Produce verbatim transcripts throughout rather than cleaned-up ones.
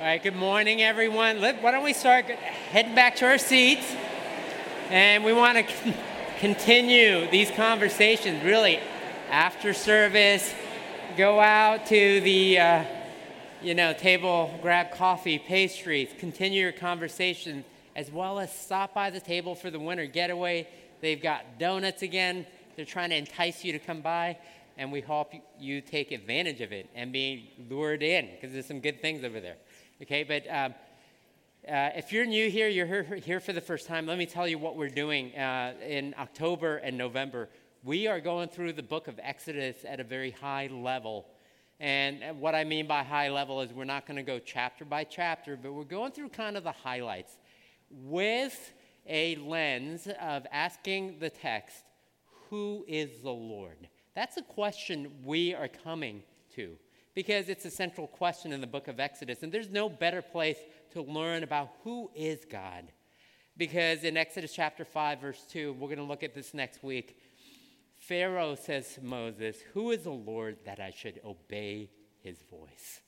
All right, good morning, everyone. Let, why don't we start heading back to our seats? And we want to c- continue these conversations, really, after service. Go out to the, uh, you know, table, grab coffee, pastries, continue your conversation, as well as stop by the table for the winter getaway. They've got donuts again. They're trying to entice you to come by, and we hope you take advantage of it and be lured in, because there's some good things over there. Okay, but um, uh, if you're new here, you're here, here for the first time, let me tell you what we're doing uh, in October and November. We are going through the book of Exodus at a very high level. And what I mean by high level is we're not going to go chapter by chapter, but we're going through kind of the highlights with a lens of asking the text, who is the Lord? That's a question we are coming to, because it's a central question in the book of Exodus. And there's no better place to learn about who is God. Because in Exodus chapter five, verse two, we're going to look at this next week. Pharaoh says to Moses, who is the Lord that I should obey his voice?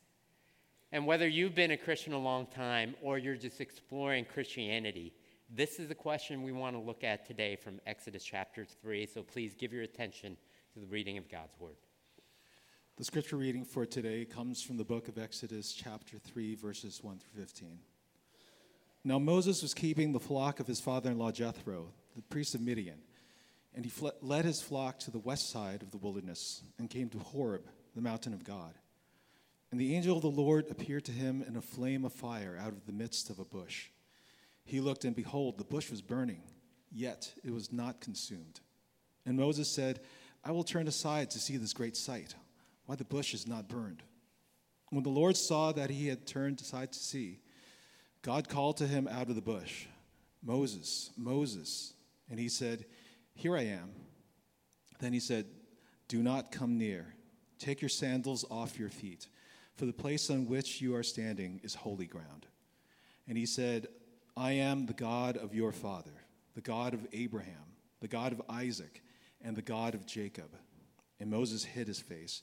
And whether you've been a Christian a long time or you're just exploring Christianity, this is the question we want to look at today from Exodus chapter three. So please give your attention to the reading of God's word. The scripture reading for today comes from the book of Exodus, chapter three, verses one through fifteen. Now Moses was keeping the flock of his father-in-law Jethro, the priest of Midian, and he fled, led his flock to the west side of the wilderness and came to Horeb, the mountain of God. And the angel of the Lord appeared to him in a flame of fire out of the midst of a bush. He looked, and behold, the bush was burning, yet it was not consumed. And Moses said, I will turn aside to see this great sight, why the bush is not burned. When the Lord saw that he had turned aside to see, God called to him out of the bush, Moses, Moses. And he said, here I am. Then he said, do not come near. Take your sandals off your feet, for the place on which you are standing is holy ground. And he said, I am the God of your father, the God of Abraham, the God of Isaac, and the God of Jacob. And Moses hid his face,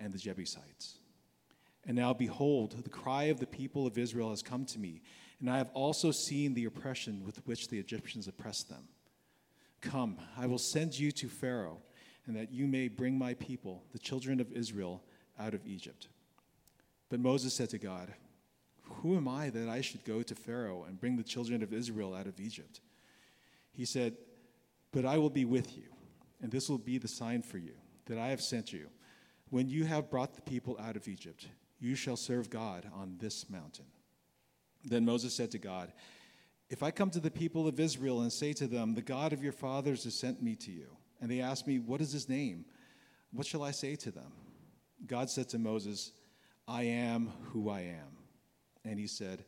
and the Jebusites. And now, behold, the cry of the people of Israel has come to me, and I have also seen the oppression with which the Egyptians oppressed them. Come, I will send you to Pharaoh, and that you may bring my people, the children of Israel, out of Egypt. But Moses said to God, who am I that I should go to Pharaoh and bring the children of Israel out of Egypt? He said, but I will be with you, and this will be the sign for you, that I have sent you. When you have brought the people out of Egypt, you shall serve God on this mountain. Then Moses said to God, if I come to the people of Israel and say to them, the God of your fathers has sent me to you, and they ask me, what is his name? What shall I say to them? God said to Moses, I am who I am. And he said,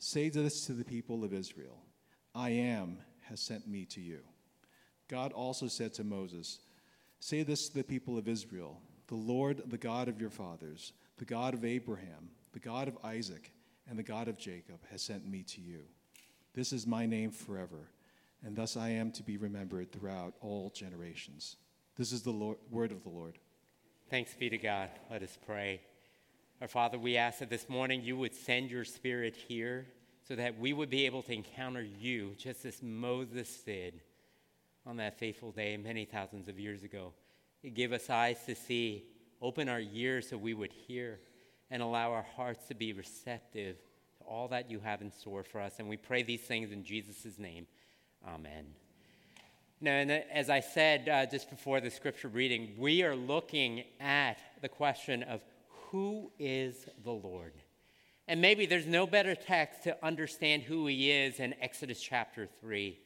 say this to the people of Israel, I am has sent me to you. God also said to Moses, say this to the people of Israel, the Lord, the God of your fathers, the God of Abraham, the God of Isaac, and the God of Jacob has sent me to you. This is my name forever, and thus I am to be remembered throughout all generations. This is the Lord, word of the Lord. Thanks be to God. Let us pray. Our Father, we ask that this morning you would send your spirit here so that we would be able to encounter you just as Moses did on that faithful day many thousands of years ago. Give us eyes to see, open our ears so we would hear, and allow our hearts to be receptive to all that you have in store for us. And we pray these things in Jesus' name. Amen. Now, and as I said uh, just before the scripture reading, we are looking at the question of who is the Lord? And maybe there's no better text to understand who he is than Exodus chapter three.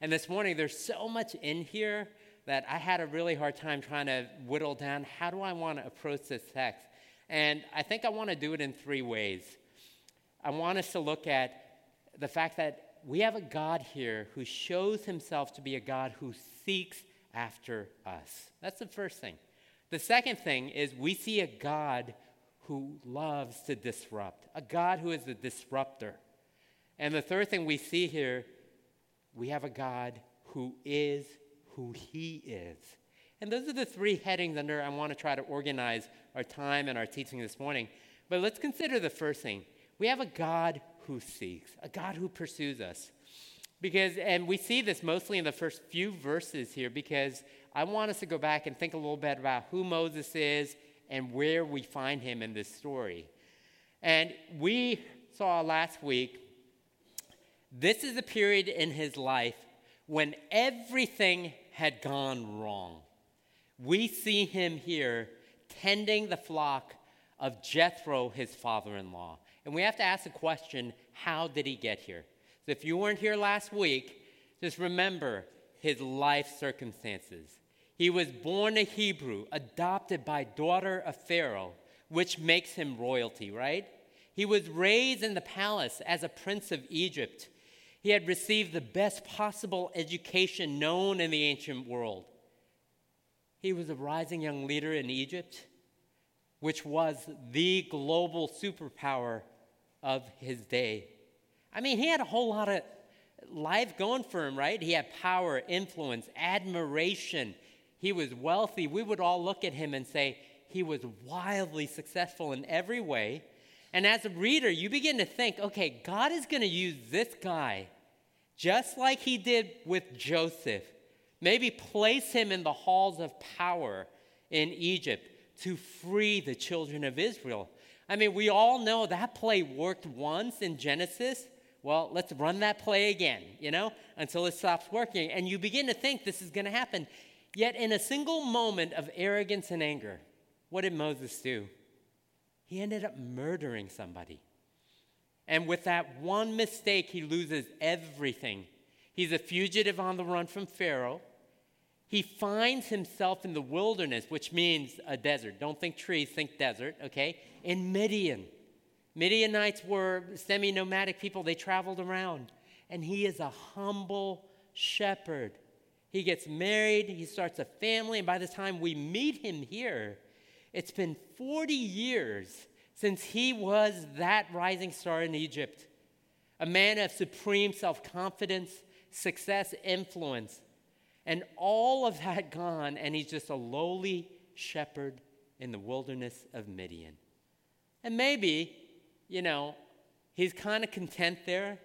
And this morning, there's so much in here that I had a really hard time trying to whittle down how do I want to approach this text. And I think I want to do it in three ways. I want us to look at the fact that we have a God here who shows himself to be a God who seeks after us. That's the first thing. The second thing is we see a God who loves to disrupt, a God who is a disruptor. And the third thing we see here, we have a God who is who he is. And those are the three headings under I want to try to organize our time and our teaching this morning. But let's consider the first thing. We have a God who seeks, a God who pursues us. Because, and we see this mostly in the first few verses here, because I want us to go back and think a little bit about who Moses is and where we find him in this story. And we saw last week, this is a period in his life when everything had gone wrong. We see him here tending the flock of Jethro, his father-in-law. And we have to ask the question, how did he get here? So if you weren't here last week, just remember his life circumstances. He was born a Hebrew, adopted by daughter of Pharaoh, which makes him royalty, right? He was raised in the palace as a prince of Egypt. He had received the best possible education known in the ancient world. He was a rising young leader in Egypt, which was the global superpower of his day. I mean, he had a whole lot of life going for him, right? He had power, influence, admiration. He was wealthy. We would all look at him and say he was wildly successful in every way. And as a reader, you begin to think, okay, God is going to use this guy just like he did with Joseph. Maybe place him in the halls of power in Egypt to free the children of Israel. I mean, we all know that play worked once in Genesis. Well, let's run that play again, you know, until it stops working. And you begin to think this is going to happen. Yet in a single moment of arrogance and anger, what did Moses do? He ended up murdering somebody. And with that one mistake, he loses everything. He's a fugitive on the run from Pharaoh. He finds himself in the wilderness, which means a desert. Don't think trees, think desert, okay? In Midian. Midianites were semi-nomadic people. They traveled around. And he is a humble shepherd. He gets married. He starts a family. And by the time we meet him here, it's been forty years since he was that rising star in Egypt. A man of supreme self-confidence, success, influence. And all of that gone, and he's just a lowly shepherd in the wilderness of Midian. And maybe, you know, he's kind of content there.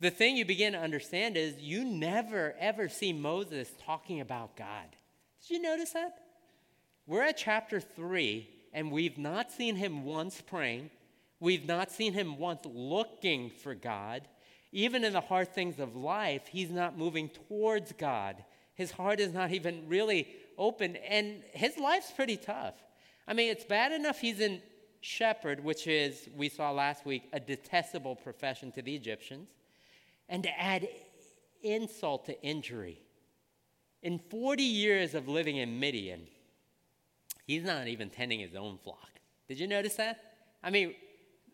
The thing you begin to understand is you never, ever see Moses talking about God. Did you notice that? We're at chapter three, and we've not seen him once praying. We've not seen him once looking for God. Even in the hard things of life, he's not moving towards God. His heart is not even really open, and his life's pretty tough. I mean, it's bad enough he's in shepherd, which is, we saw last week, a detestable profession to the Egyptians, and to add insult to injury. In forty years of living in Midian, he's not even tending his own flock. Did you notice that? I mean,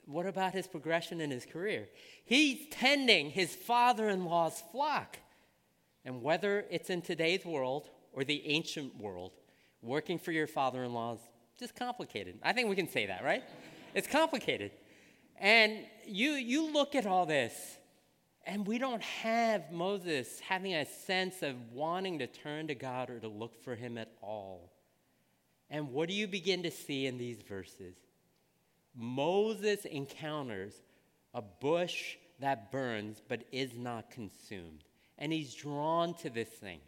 what about his progression in his career? He's tending his father-in-law's flock. And whether it's in today's world or the ancient world, working for your father-in-law is just complicated. I think we can say that, right? It's complicated. And you you look at all this, and we don't have Moses having a sense of wanting to turn to God or to look for him at all. And what do you begin to see in these verses? Moses encounters a bush that burns but is not consumed. And he's drawn to this thing,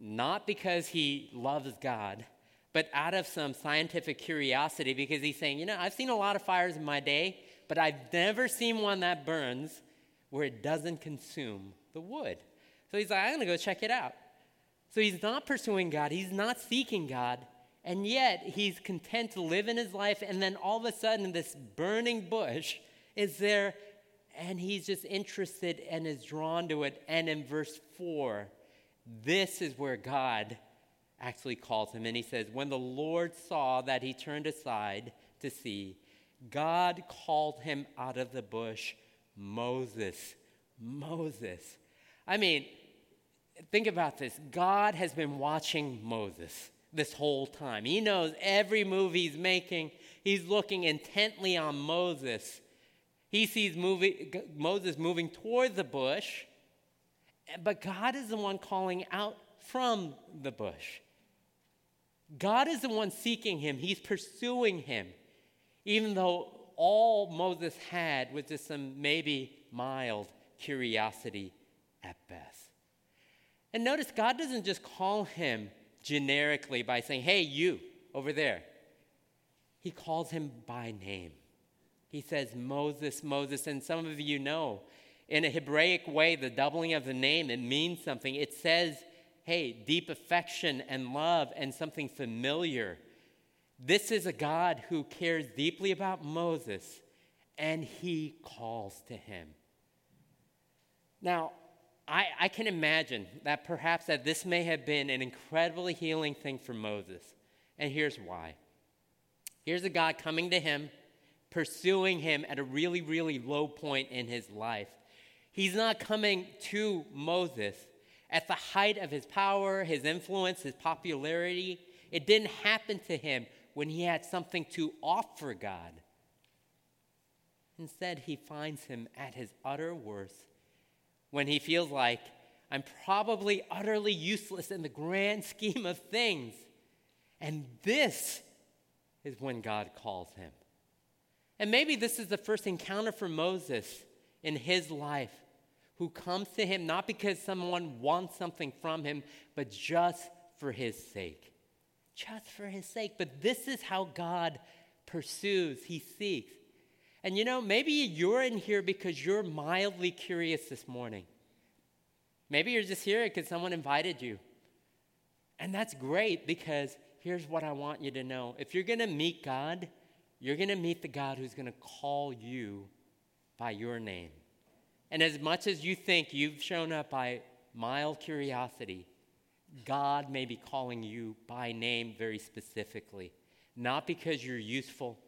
not because he loves God, but out of some scientific curiosity, because he's saying, you know, I've seen a lot of fires in my day, but I've never seen one that burns where it doesn't consume the wood. So he's like, I'm going to go check it out. So he's not pursuing God. He's not seeking God. And yet, he's content to live in his life, and then all of a sudden, this burning bush is there, and he's just interested and is drawn to it. And in verse four, this is where God actually calls him, and he says, when the Lord saw that he turned aside to see, God called him out of the bush, Moses, Moses. I mean, think about this. God has been watching Moses this whole time. He knows every move he's making. He's looking intently on Moses. He sees moving, Moses moving toward the bush, but God is the one calling out from the bush. God is the one seeking him. He's pursuing him, even though all Moses had was just some maybe mild curiosity at best. And notice God doesn't just call him generically by saying, hey, you over there. He calls him by name. He says, Moses, Moses. And some of you know, in a Hebraic way, the doubling of the name, it means something. It says, hey, deep affection and love and something familiar. This is a God who cares deeply about Moses, and he calls to him. Now, I, I can imagine that perhaps that this may have been an incredibly healing thing for Moses. And here's why. Here's a God coming to him, pursuing him at a really, really low point in his life. He's not coming to Moses at the height of his power, his influence, his popularity. It didn't happen to him when he had something to offer God. Instead, he finds him at his utter worst, when he feels like, I'm probably utterly useless in the grand scheme of things. And this is when God calls him. And maybe this is the first encounter for Moses in his life, who comes to him not because someone wants something from him, but just for his sake. Just for his sake. But this is how God pursues, he seeks. And you know, maybe you're in here because you're mildly curious this morning. Maybe you're just here because someone invited you. And that's great, because here's what I want you to know. If you're going to meet God, you're going to meet the God who's going to call you by your name. And as much as you think you've shown up by mild curiosity, God may be calling you by name very specifically. Not because you're useful,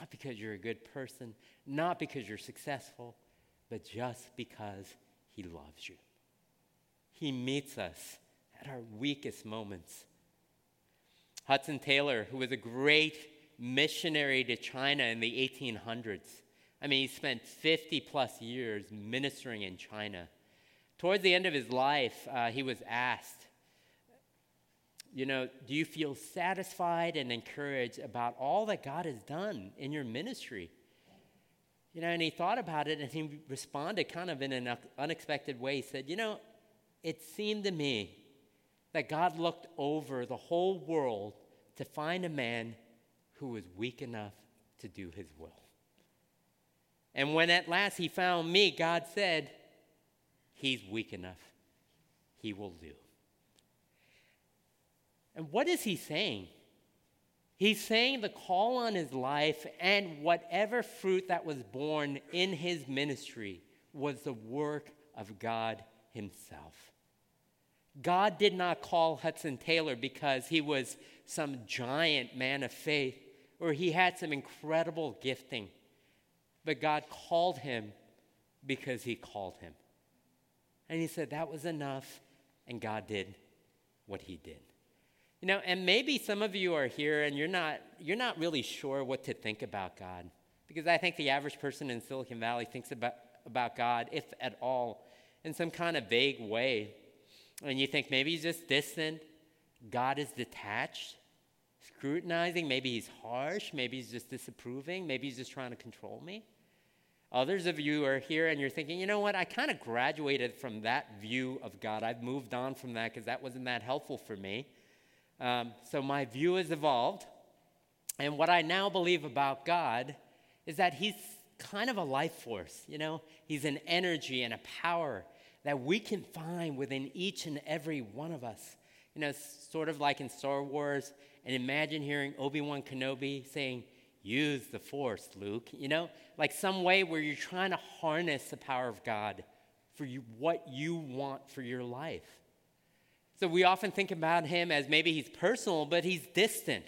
not because you're a good person, not because you're successful, but just because he loves you. He meets us at our weakest moments. Hudson Taylor, who was a great missionary to China in the eighteen hundreds, I mean, he spent fifty plus years ministering in China. Towards the end of his life, uh, he was asked, you know, do you feel satisfied and encouraged about all that God has done in your ministry? You know, and he thought about it, and he responded kind of in an unexpected way. He said, you know, it seemed to me that God looked over the whole world to find a man who was weak enough to do his will. And when at last he found me, God said, he's weak enough. He will do. And what is he saying? He's saying the call on his life and whatever fruit that was born in his ministry was the work of God himself. God did not call Hudson Taylor because he was some giant man of faith or he had some incredible gifting, but God called him because he called him. And he said that was enough, and God did what he did. You know, and maybe some of you are here and you're not you're not really sure what to think about God, because I think the average person in Silicon Valley thinks about, about God, if at all, in some kind of vague way. And you think maybe he's just distant, God is detached, scrutinizing, maybe he's harsh, maybe he's just disapproving, maybe he's just trying to control me. Others of you are here and you're thinking, you know what, I kind of graduated from that view of God. I've moved on from that because that wasn't that helpful for me. Um, so my view has evolved, and what I now believe about God is that he's kind of a life force, you know? He's an energy and a power that we can find within each and every one of us. You know, sort of like in Star Wars, and imagine hearing Obi-Wan Kenobi saying, use the force, Luke, you know? Like some way where you're trying to harness the power of God for you, what you want for your life. So we often think about him as maybe he's personal, but he's distant.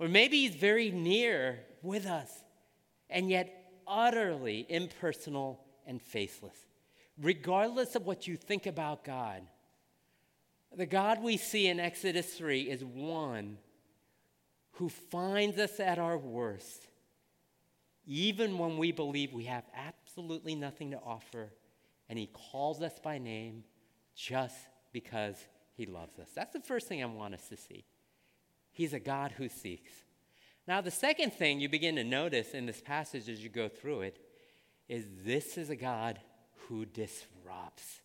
Or maybe he's very near with us, and yet utterly impersonal and faithless. Regardless of what you think about God, the God we see in Exodus three is one who finds us at our worst, even when we believe we have absolutely nothing to offer, and he calls us by name just because he loves us. That's the first thing I want us to see. He's a God who seeks. Now, the second thing you begin to notice in this passage as you go through it is this is a God who disrupts.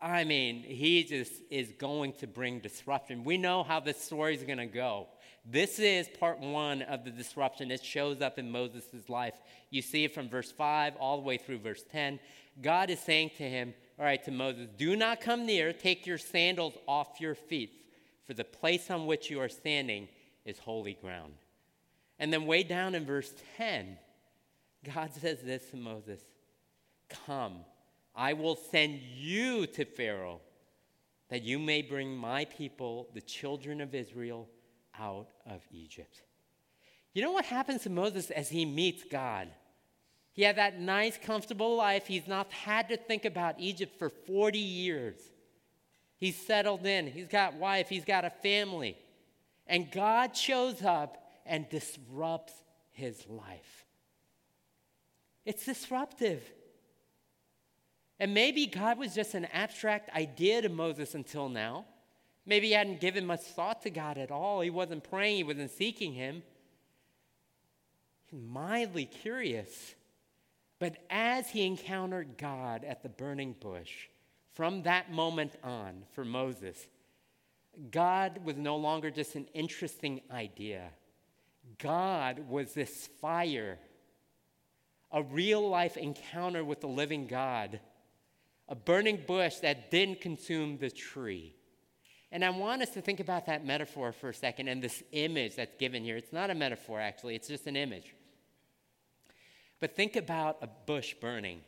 I mean, he just is going to bring disruption. We know how this story is going to go. This is part one of the disruption. It shows up in Moses' life. You see it from verse five all the way through verse ten. God is saying to him, all right, to Moses, do not come near. Take your sandals off your feet, for the place on which you are standing is holy ground. And then way down in verse ten, God says this to Moses, come, I will send you to Pharaoh, that you may bring my people, the children of Israel, out of Egypt. You know what happens to Moses as he meets God? He had that nice, comfortable life. He's not had to think about Egypt for forty years. He's settled in. He's got wife. He's got a family. And God shows up and disrupts his life. It's disruptive. And maybe God was just an abstract idea to Moses until now. Maybe he hadn't given much thought to God at all. He wasn't praying. He wasn't seeking him. He's mildly curious. But as he encountered God at the burning bush, from that moment on for Moses, God was no longer just an interesting idea. God was this fire, a real-life encounter with the living God, a burning bush that didn't consume the tree. And I want us to think about that metaphor for a second and this image that's given here. It's not a metaphor, actually. It's just an image. But think about a bush burning.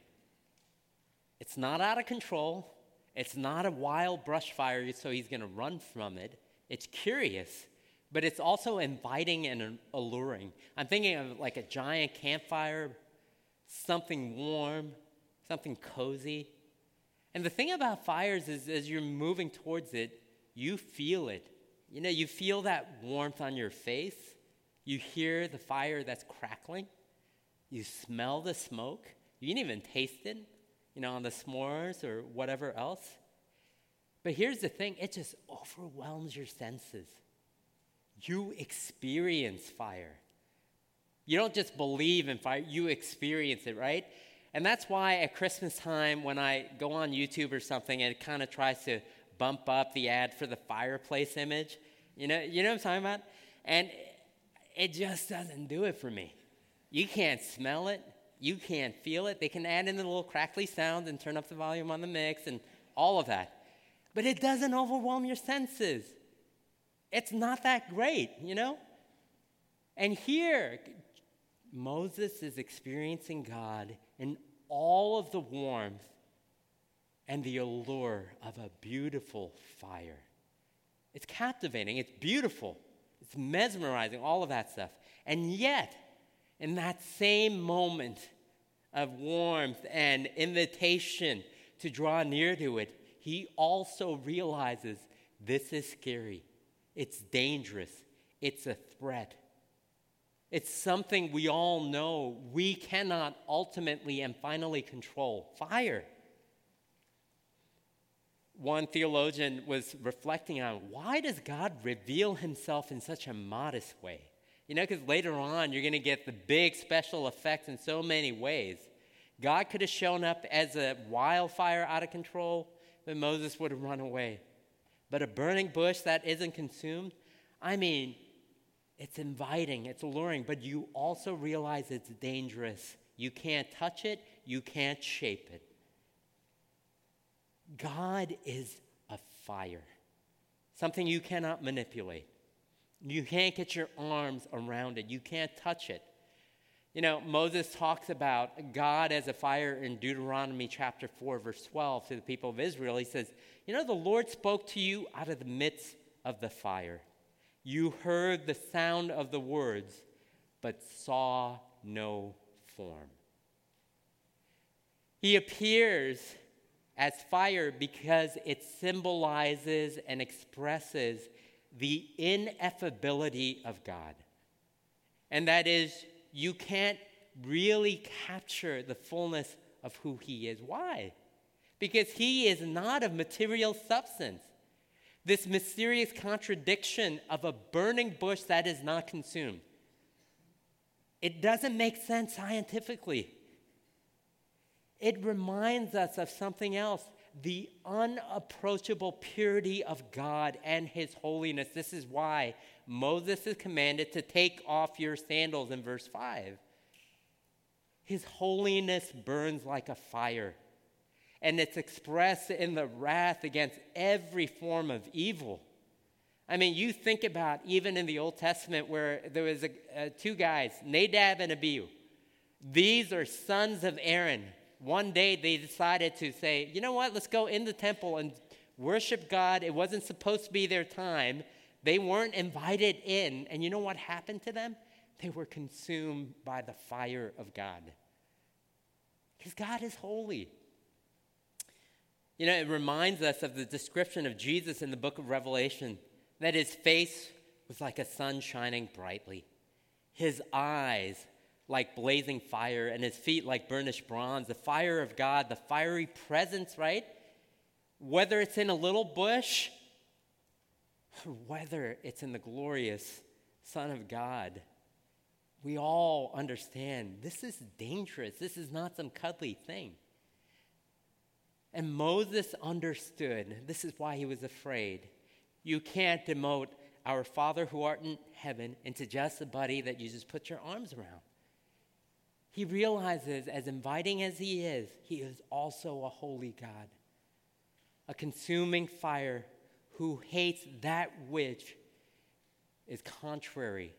It's not out of control. It's not a wild brush fire, so he's going to run from it. It's curious, but it's also inviting and alluring. I'm thinking of like a giant campfire, something warm, something cozy. And the thing about fires is as you're moving towards it, you feel it. You know, you feel that warmth on your face. You hear the fire that's crackling. You smell the smoke. You can even taste it, you know, on the s'mores or whatever else. But here's the thing. It just overwhelms your senses. You experience fire. You don't just believe in fire. You experience it, right? And that's why at Christmas time when I go on YouTube or something, it kind of tries to bump up the ad for the fireplace image. You know, you know what I'm talking about? And it just doesn't do it for me. You can't smell it. You can't feel it. They can add in the little crackly sound and turn up the volume on the mix and all of that. But it doesn't overwhelm your senses. It's not that great, you know? And here, Moses is experiencing God in all of the warmth and the allure of a beautiful fire. It's captivating. It's beautiful. It's mesmerizing, all of that stuff. And yet, in that same moment of warmth and invitation to draw near to it, he also realizes this is scary. It's dangerous. It's a threat. It's something we all know we cannot ultimately and finally control. Fire. One theologian was reflecting on, why does God reveal himself in such a modest way? You know, because later on, you're going to get the big special effects in so many ways. God could have shown up as a wildfire out of control, but Moses would have run away. But a burning bush that isn't consumed, I mean, it's inviting, it's alluring, but you also realize it's dangerous. You can't touch it, you can't shape it. God is a fire, something you cannot manipulate. You can't get your arms around it. You can't touch it. You know, Moses talks about God as a fire in Deuteronomy chapter four, verse twelve, to the people of Israel. He says, you know, the Lord spoke to you out of the midst of the fire. You heard the sound of the words, but saw no form. He appears as fire because it symbolizes and expresses the ineffability of God. And that is, you can't really capture the fullness of who he is. Why? Because he is not of material substance. This mysterious contradiction of a burning bush that is not consumed. It doesn't make sense scientifically. It reminds us of something else, the unapproachable purity of God and his holiness. This is why Moses is commanded to take off your sandals in verse five. His holiness burns like a fire, and it's expressed in the wrath against every form of evil. I mean, you think about even in the Old Testament where there was a, uh, two guys, Nadab and Abihu. These are sons of Aaron. One day they decided to say, you know what, let's go in the temple and worship God. It wasn't supposed to be their time. They weren't invited in. And you know what happened to them? They were consumed by the fire of God. Because God is holy. You know, it reminds us of the description of Jesus in the book of Revelation, that his face was like a sun shining brightly, his eyes like blazing fire, and his feet like burnished bronze. The fire of God, the fiery presence, right? Whether it's in a little bush, or whether it's in the glorious Son of God, we all understand this is dangerous. This is not some cuddly thing. And Moses understood. This is why he was afraid. You can't demote our Father who art in heaven into just a buddy that you just put your arms around. He realizes, as inviting as he is, he is also a holy God, a consuming fire who hates that which is contrary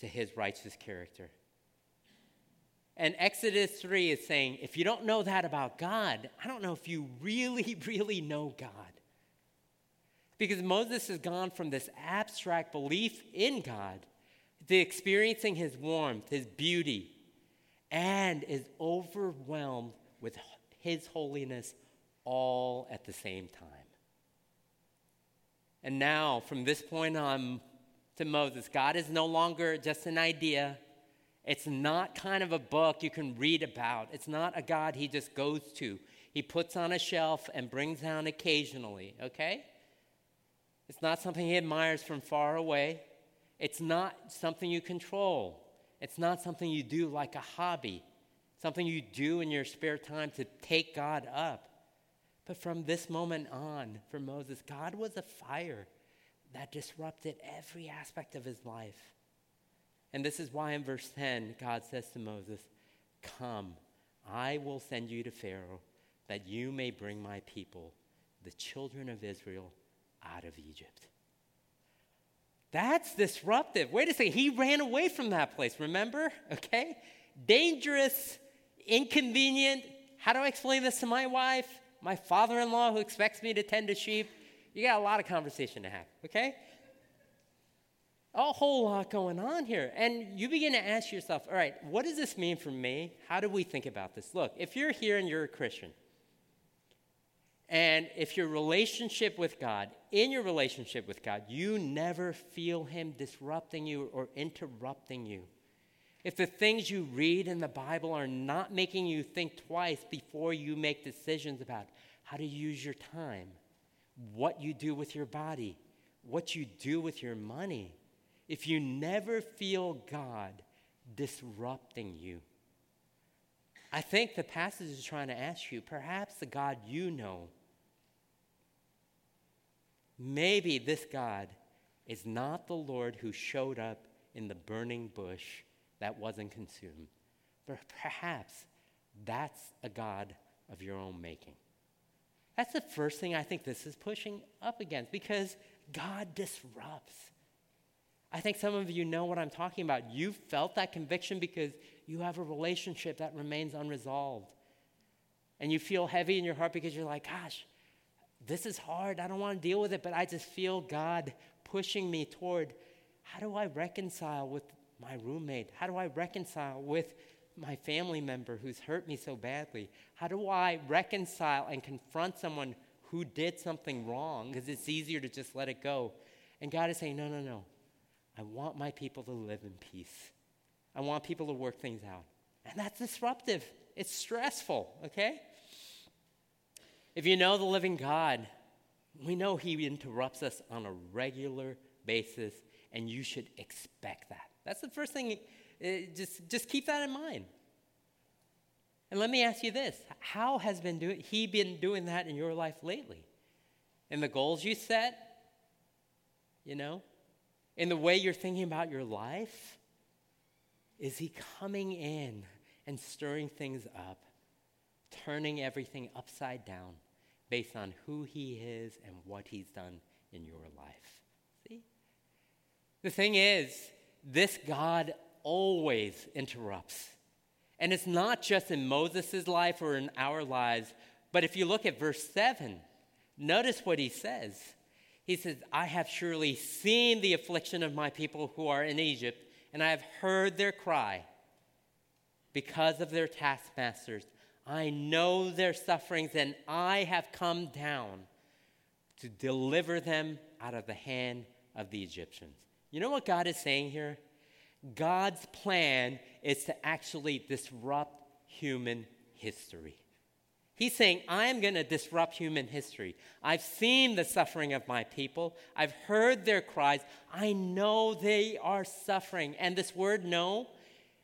to his righteous character. And Exodus three is saying, if you don't know that about God, I don't know if you really, really know God. Because Moses has gone from this abstract belief in God to experiencing his warmth, his beauty, and is overwhelmed with his holiness all at the same time. And now, from this point on to Moses, God is no longer just an idea. It's not kind of a book you can read about. It's not a God he just goes to. He puts on a shelf and brings down occasionally, okay? It's not something he admires from far away. It's not something you control. It's not something you do like a hobby, something you do in your spare time to take God up. But from this moment on, for Moses, God was a fire that disrupted every aspect of his life. And this is why in verse ten, God says to Moses, "Come, I will send you to Pharaoh, that you may bring my people, the children of Israel, out of Egypt." That's disruptive. Wait a second, he ran away from that place, remember? Okay? Dangerous, inconvenient. How do I explain this to my wife, my father-in-law who expects me to tend to sheep? You got a lot of conversation to have, okay? A whole lot going on here. And you begin to ask yourself, all right, what does this mean for me? How do we think about this? Look, if you're here and you're a Christian, and if your relationship with God, in your relationship with God, you never feel him disrupting you or interrupting you. If the things you read in the Bible are not making you think twice before you make decisions about how to use your time, what you do with your body, what you do with your money, if you never feel God disrupting you, I think the passage is trying to ask you, perhaps the God you know, maybe this God is not the Lord who showed up in the burning bush that wasn't consumed, but perhaps that's a God of your own making. That's the first thing I think this is pushing up against, because God disrupts. I think some of you know what I'm talking about. You felt that conviction because you have a relationship that remains unresolved. And you feel heavy in your heart because you're like, gosh, this is hard. I don't want to deal with it, but I just feel God pushing me toward, how do I reconcile with my roommate? How do I reconcile with my family member who's hurt me so badly? How do I reconcile and confront someone who did something wrong? Because it's easier to just let it go. And God is saying, no, no, no. I want my people to live in peace. I want people to work things out. And that's disruptive. It's stressful, okay? If you know the living God, we know he interrupts us on a regular basis, and you should expect that. That's the first thing. Just, just keep that in mind. And let me ask you this. How has been do- he been doing that in your life lately? In the goals you set, you know? In the way you're thinking about your life? Is he coming in and stirring things up, turning everything upside down based on who he is and what he's done in your life? See? The thing is, this God always interrupts. And it's not just in Moses' life or in our lives, but if you look at verse seven, notice what he says. He says, I have surely seen the affliction of my people who are in Egypt, and I have heard their cry because of their taskmasters. I know their sufferings, and I have come down to deliver them out of the hand of the Egyptians. You know what God is saying here? God's plan is to actually disrupt human history. He's saying, I am going to disrupt human history. I've seen the suffering of my people. I've heard their cries. I know they are suffering. And this word know,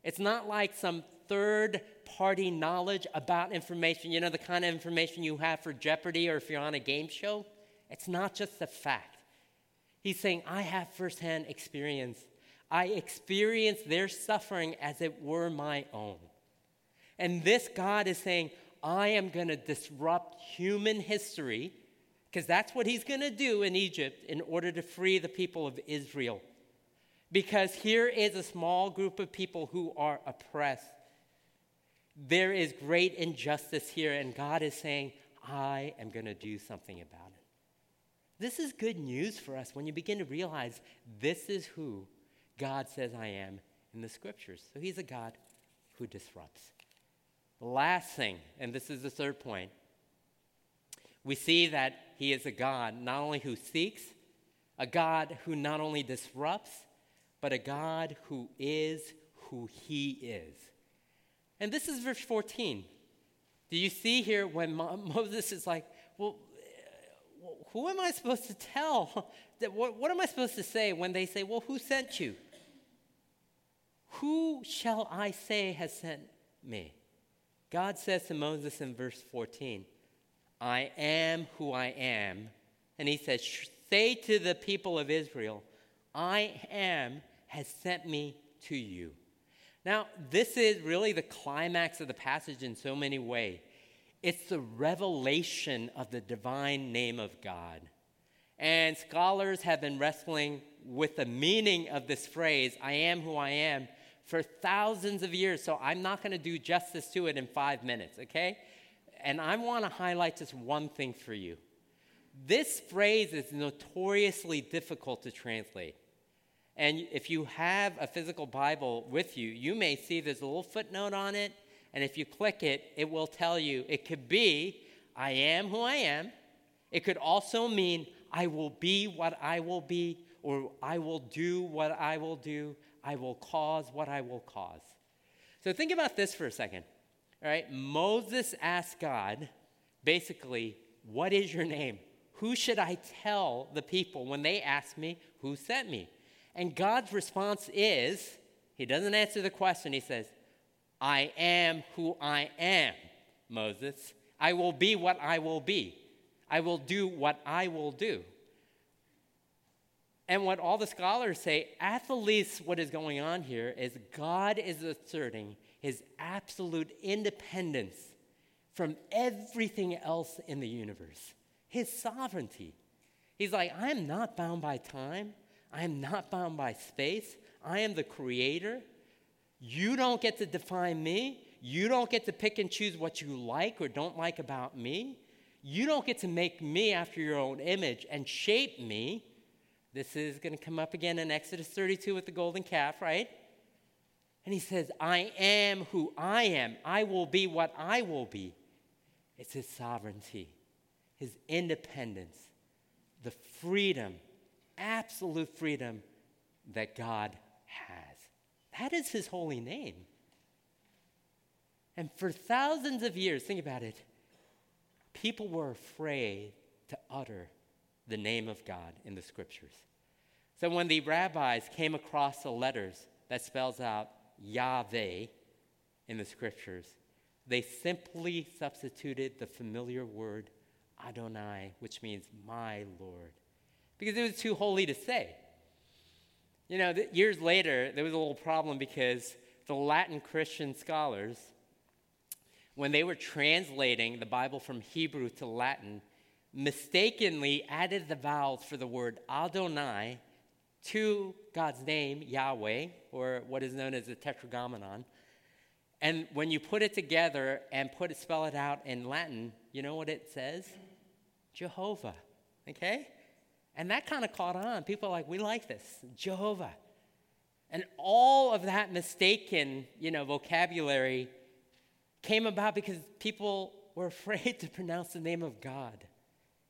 it's not like some third-party knowledge about information, you know, the kind of information you have for Jeopardy or if you're on a game show. It's not just a fact. He's saying, I have firsthand experience. I experience their suffering as it were my own. And this God is saying, I am going to disrupt human history, because that's what he's going to do in Egypt in order to free the people of Israel. Because here is a small group of people who are oppressed. There is great injustice here, and God is saying, I am going to do something about it. This is good news for us when you begin to realize this is who God says I am in the scriptures. So he's a God who disrupts. Last thing, and this is the third point, we see that he is a God not only who seeks, a God who not only disrupts, but a God who is who he is. And this is verse fourteen. Do you see here when Moses is like, well, who am I supposed to tell? What, what am I supposed to say when they say, well, who sent you? Who shall I say has sent me? God says to Moses in verse fourteen, I am who I am. And he says, say to the people of Israel, I am has sent me to you. Now, this is really the climax of the passage in so many ways. It's the revelation of the divine name of God. And scholars have been wrestling with the meaning of this phrase, I am who I am, for thousands of years, so I'm not going to do justice to it in five minutes, okay? And I want to highlight just one thing for you. This phrase is notoriously difficult to translate. And if you have a physical Bible with you, you may see there's a little footnote on it, and if you click it, it will tell you it could be, I am who I am. It could also mean, I will be what I will be, or I will do what I will do. I will cause what I will cause. So think about this for a second. All right, Moses asked God, basically, what is your name? Who should I tell the people when they ask me who sent me? And God's response is, he doesn't answer the question. He says, I am who I am, Moses. I will be what I will be. I will do what I will do. And what all the scholars say, at the least what is going on here is God is asserting his absolute independence from everything else in the universe, his sovereignty. He's like, I am not bound by time. I am not bound by space. I am the creator. You don't get to define me. You don't get to pick and choose what you like or don't like about me. You don't get to make me after your own image and shape me. This is going to come up again in Exodus thirty-two with the golden calf, right? And he says, I am who I am. I will be what I will be. It's his sovereignty, his independence, the freedom, absolute freedom that God has. That is his holy name. And for thousands of years, think about it, people were afraid to utter the name of God in the scriptures. So when the rabbis came across the letters that spells out Yahweh in the scriptures, they simply substituted the familiar word Adonai, which means my Lord, because it was too holy to say. You know, th- years later, there was a little problem because the Latin Christian scholars, when they were translating the Bible from Hebrew to Latin, mistakenly added the vowels for the word Adonai to God's name, Yahweh, or what is known as the Tetragrammaton. And when you put it together and put it, spell it out in Latin, you know what it says? Jehovah, okay? And that kind of caught on. People are like, we like this, Jehovah. And all of that mistaken, you know, vocabulary came about because people were afraid to pronounce the name of God.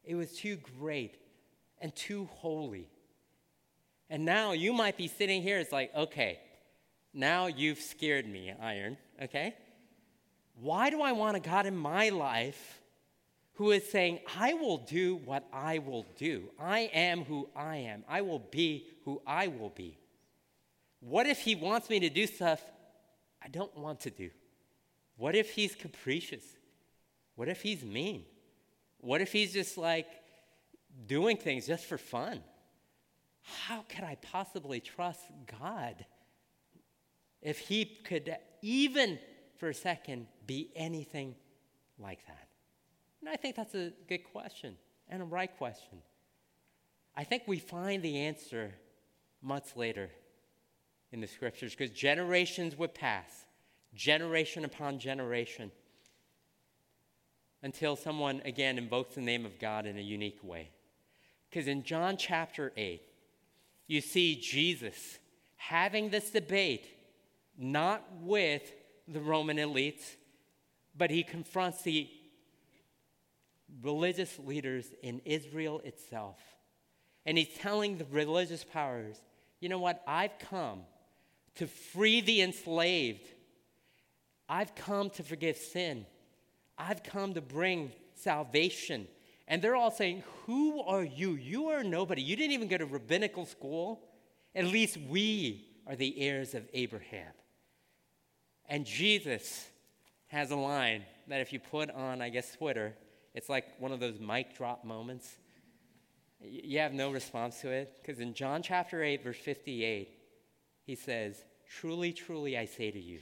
It was too great and too holy. And now you might be sitting here, it's like, okay, now you've scared me, Iron, okay? Why do I want a God in my life who is saying, I will do what I will do. I am who I am. I will be who I will be. What if he wants me to do stuff I don't want to do? What if he's capricious? What if he's mean? What if he's just like doing things just for fun? How could I possibly trust God if he could even for a second be anything like that? And I think that's a good question and a right question. I think we find the answer much later in the scriptures because generations would pass, generation upon generation, until someone again invokes the name of God in a unique way. Because in John chapter eight, you see Jesus having this debate, not with the Roman elites, but he confronts the religious leaders in Israel itself. And he's telling the religious powers, you know what? I've come to free the enslaved. I've come to forgive sin. I've come to bring salvation. And they're all saying, who are you? You are nobody. You didn't even go to rabbinical school. At least we are the heirs of Abraham. And Jesus has a line that if you put on, I guess, Twitter, it's like one of those mic drop moments. You have no response to it. Because in John chapter eight, verse fifty-eight, he says, truly, truly, I say to you,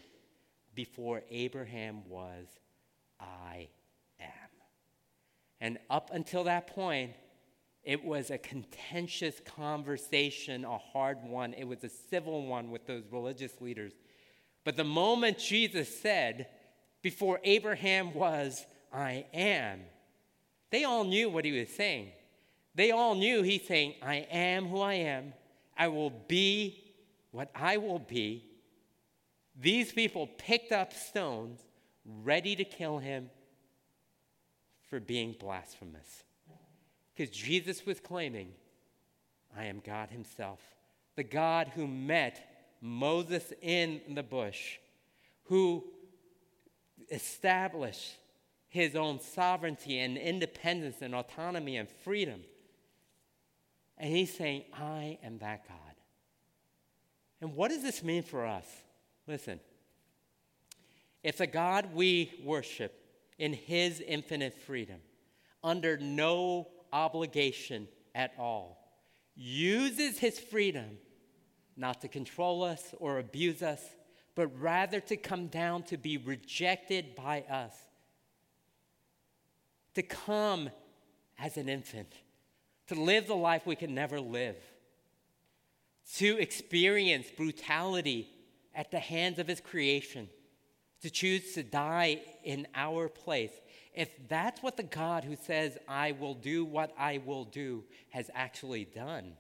before Abraham was, I am. And up until that point, it was a contentious conversation, a hard one. It was a civil one with those religious leaders. But the moment Jesus said, before Abraham was, I am, they all knew what he was saying. They all knew he's saying, I am who I am. I will be what I will be. These people picked up stones, ready to kill him for being blasphemous. Because Jesus was claiming, I am God himself, the God who met Moses in the bush, who established his own sovereignty and independence and autonomy and freedom. And he's saying, I am that God. And what does this mean for us? Listen, if the God we worship in his infinite freedom, under no obligation at all, uses his freedom not to control us or abuse us, but rather to come down to be rejected by us, to come as an infant, to live the life we could never live, to experience brutality at the hands of his creation, to choose to die in our place. If that's what the God who says, I will do what I will do, has actually done,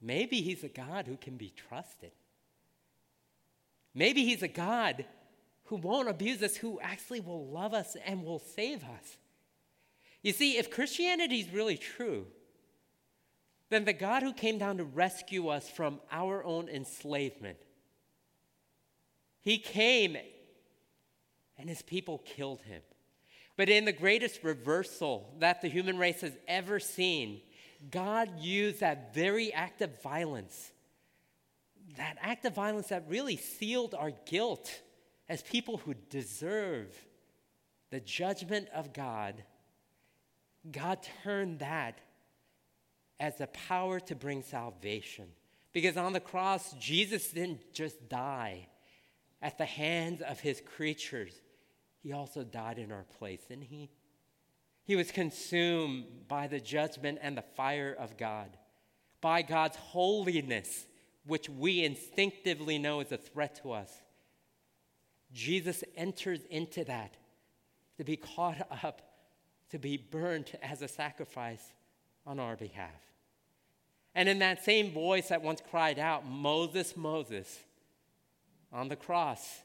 maybe he's a God who can be trusted. Maybe he's a God who won't abuse us, who actually will love us and will save us. You see, if Christianity is really true, then the God who came down to rescue us from our own enslavement, he came and his people killed him. But in the greatest reversal that the human race has ever seen, God used that very act of violence, that act of violence that really sealed our guilt as people who deserve the judgment of God. God turned that as the power to bring salvation. Because on the cross, Jesus didn't just die at the hands of his creatures. He also died in our place, didn't he? He was consumed by the judgment and the fire of God, by God's holiness, which we instinctively know is a threat to us. Jesus enters into that to be caught up, to be burnt as a sacrifice on our behalf. And in that same voice that once cried out, "Moses, Moses," on the cross,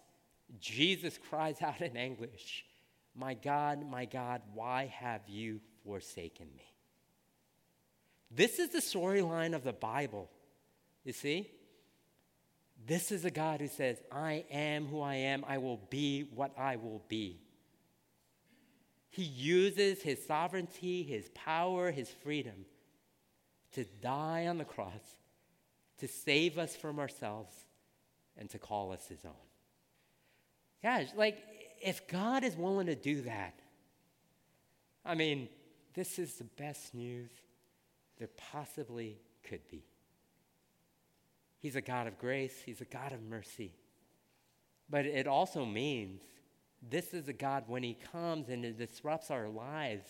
Jesus cries out in anguish, "My God, my God, why have you forsaken me?" This is the storyline of the Bible, you see? This is a God who says, "I am who I am. I will be what I will be." He uses his sovereignty, his power, his freedom to die on the cross, to save us from ourselves, and to call us his own. Gosh, like, if God is willing to do that, I mean, this is the best news there possibly could be. He's a God of grace. He's a God of mercy. But it also means this is a God, when he comes and it disrupts our lives,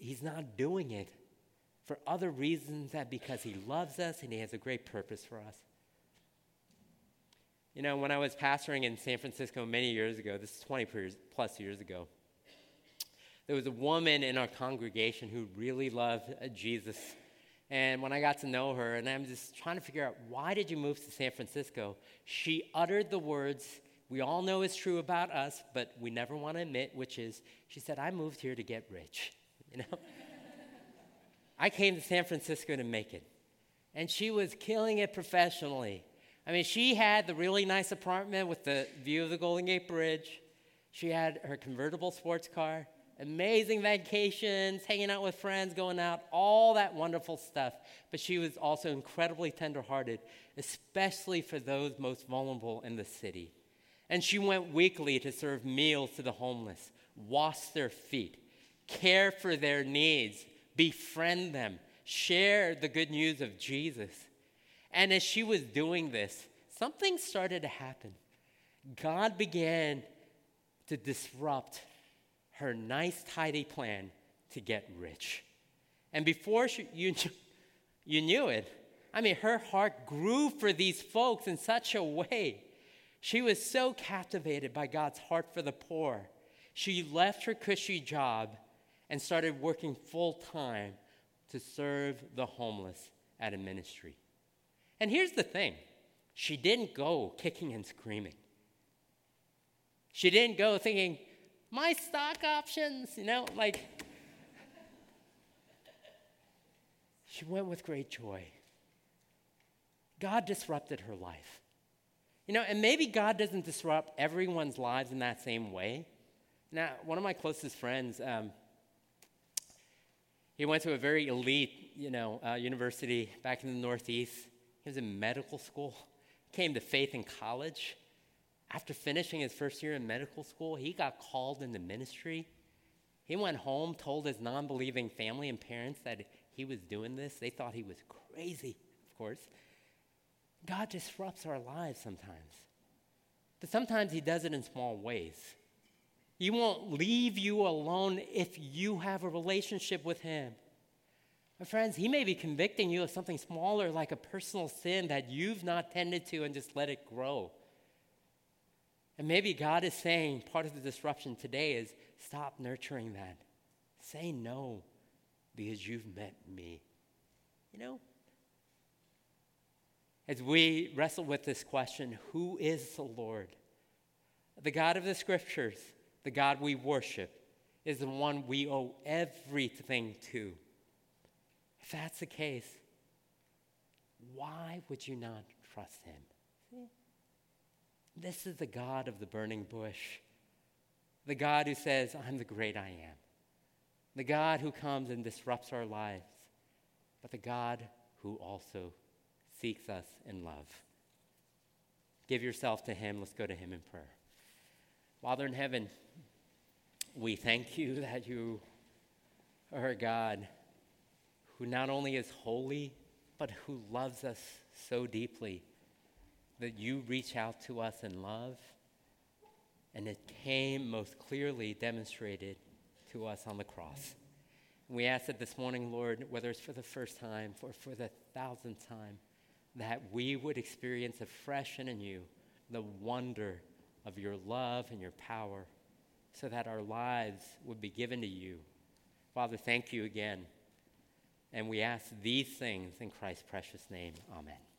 he's not doing it for other reasons than because he loves us and he has a great purpose for us. You know, when I was pastoring in San Francisco many years ago, this is twenty plus years ago, there was a woman in our congregation who really loved Jesus. And when I got to know her, and I'm just trying to figure out, why did you move to San Francisco? She uttered the words we all know is true about us, but we never want to admit, which is, she said, "I moved here to get rich." You know, I came to San Francisco to make it. And she was killing it professionally. I mean, she had the really nice apartment with the view of the Golden Gate Bridge. She had her convertible sports car, amazing vacations, hanging out with friends, going out, all that wonderful stuff. But she was also incredibly tenderhearted, especially for those most vulnerable in the city. And she went weekly to serve meals to the homeless, wash their feet, care for their needs, befriend them, share the good news of Jesus. And as she was doing this, something started to happen. God began to disrupt her nice, tidy plan to get rich. And before she, you, you knew it, I mean, her heart grew for these folks in such a way. She was so captivated by God's heart for the poor. She left her cushy job and started working full-time to serve the homeless at a ministry. And here's the thing. She didn't go kicking and screaming. She didn't go thinking, "My stock options," you know, like. She went with great joy. God disrupted her life. You know, and maybe God doesn't disrupt everyone's lives in that same way. Now, one of my closest friends, um, he went to a very elite, you know, uh, university back in the Northeast. He was in medical school, came to faith in college. After finishing his first year in medical school, he got called into ministry. He went home, told his non-believing family and parents that he was doing this. They thought he was crazy, of course. God disrupts our lives sometimes. But sometimes he does it in small ways. He won't leave you alone if you have a relationship with him. My friends, he may be convicting you of something smaller, like a personal sin that you've not tended to and just let it grow. And maybe God is saying part of the disruption today is stop nurturing that. Say no, because you've met me. You know? as we wrestle with this question, who is the Lord? The God of the Scriptures, the God we worship, is the one we owe everything to. If that's the case, why would you not trust him? See? This is the God of the burning bush, the God who says, I'm the great I am, the God who comes and disrupts our lives, but the God who also seeks us in love. Give yourself to him. Let's go to him in prayer. Father in heaven, we thank you that you are a God who not only is holy, but who loves us so deeply that you reach out to us in love, and it came most clearly demonstrated to us on the cross. And we ask that this morning, Lord, whether it's for the first time or for the thousandth time, that we would experience afresh and anew the wonder of your love and your power, so that our lives would be given to you. Father, thank you again. And we ask these things in Christ's precious name. Amen.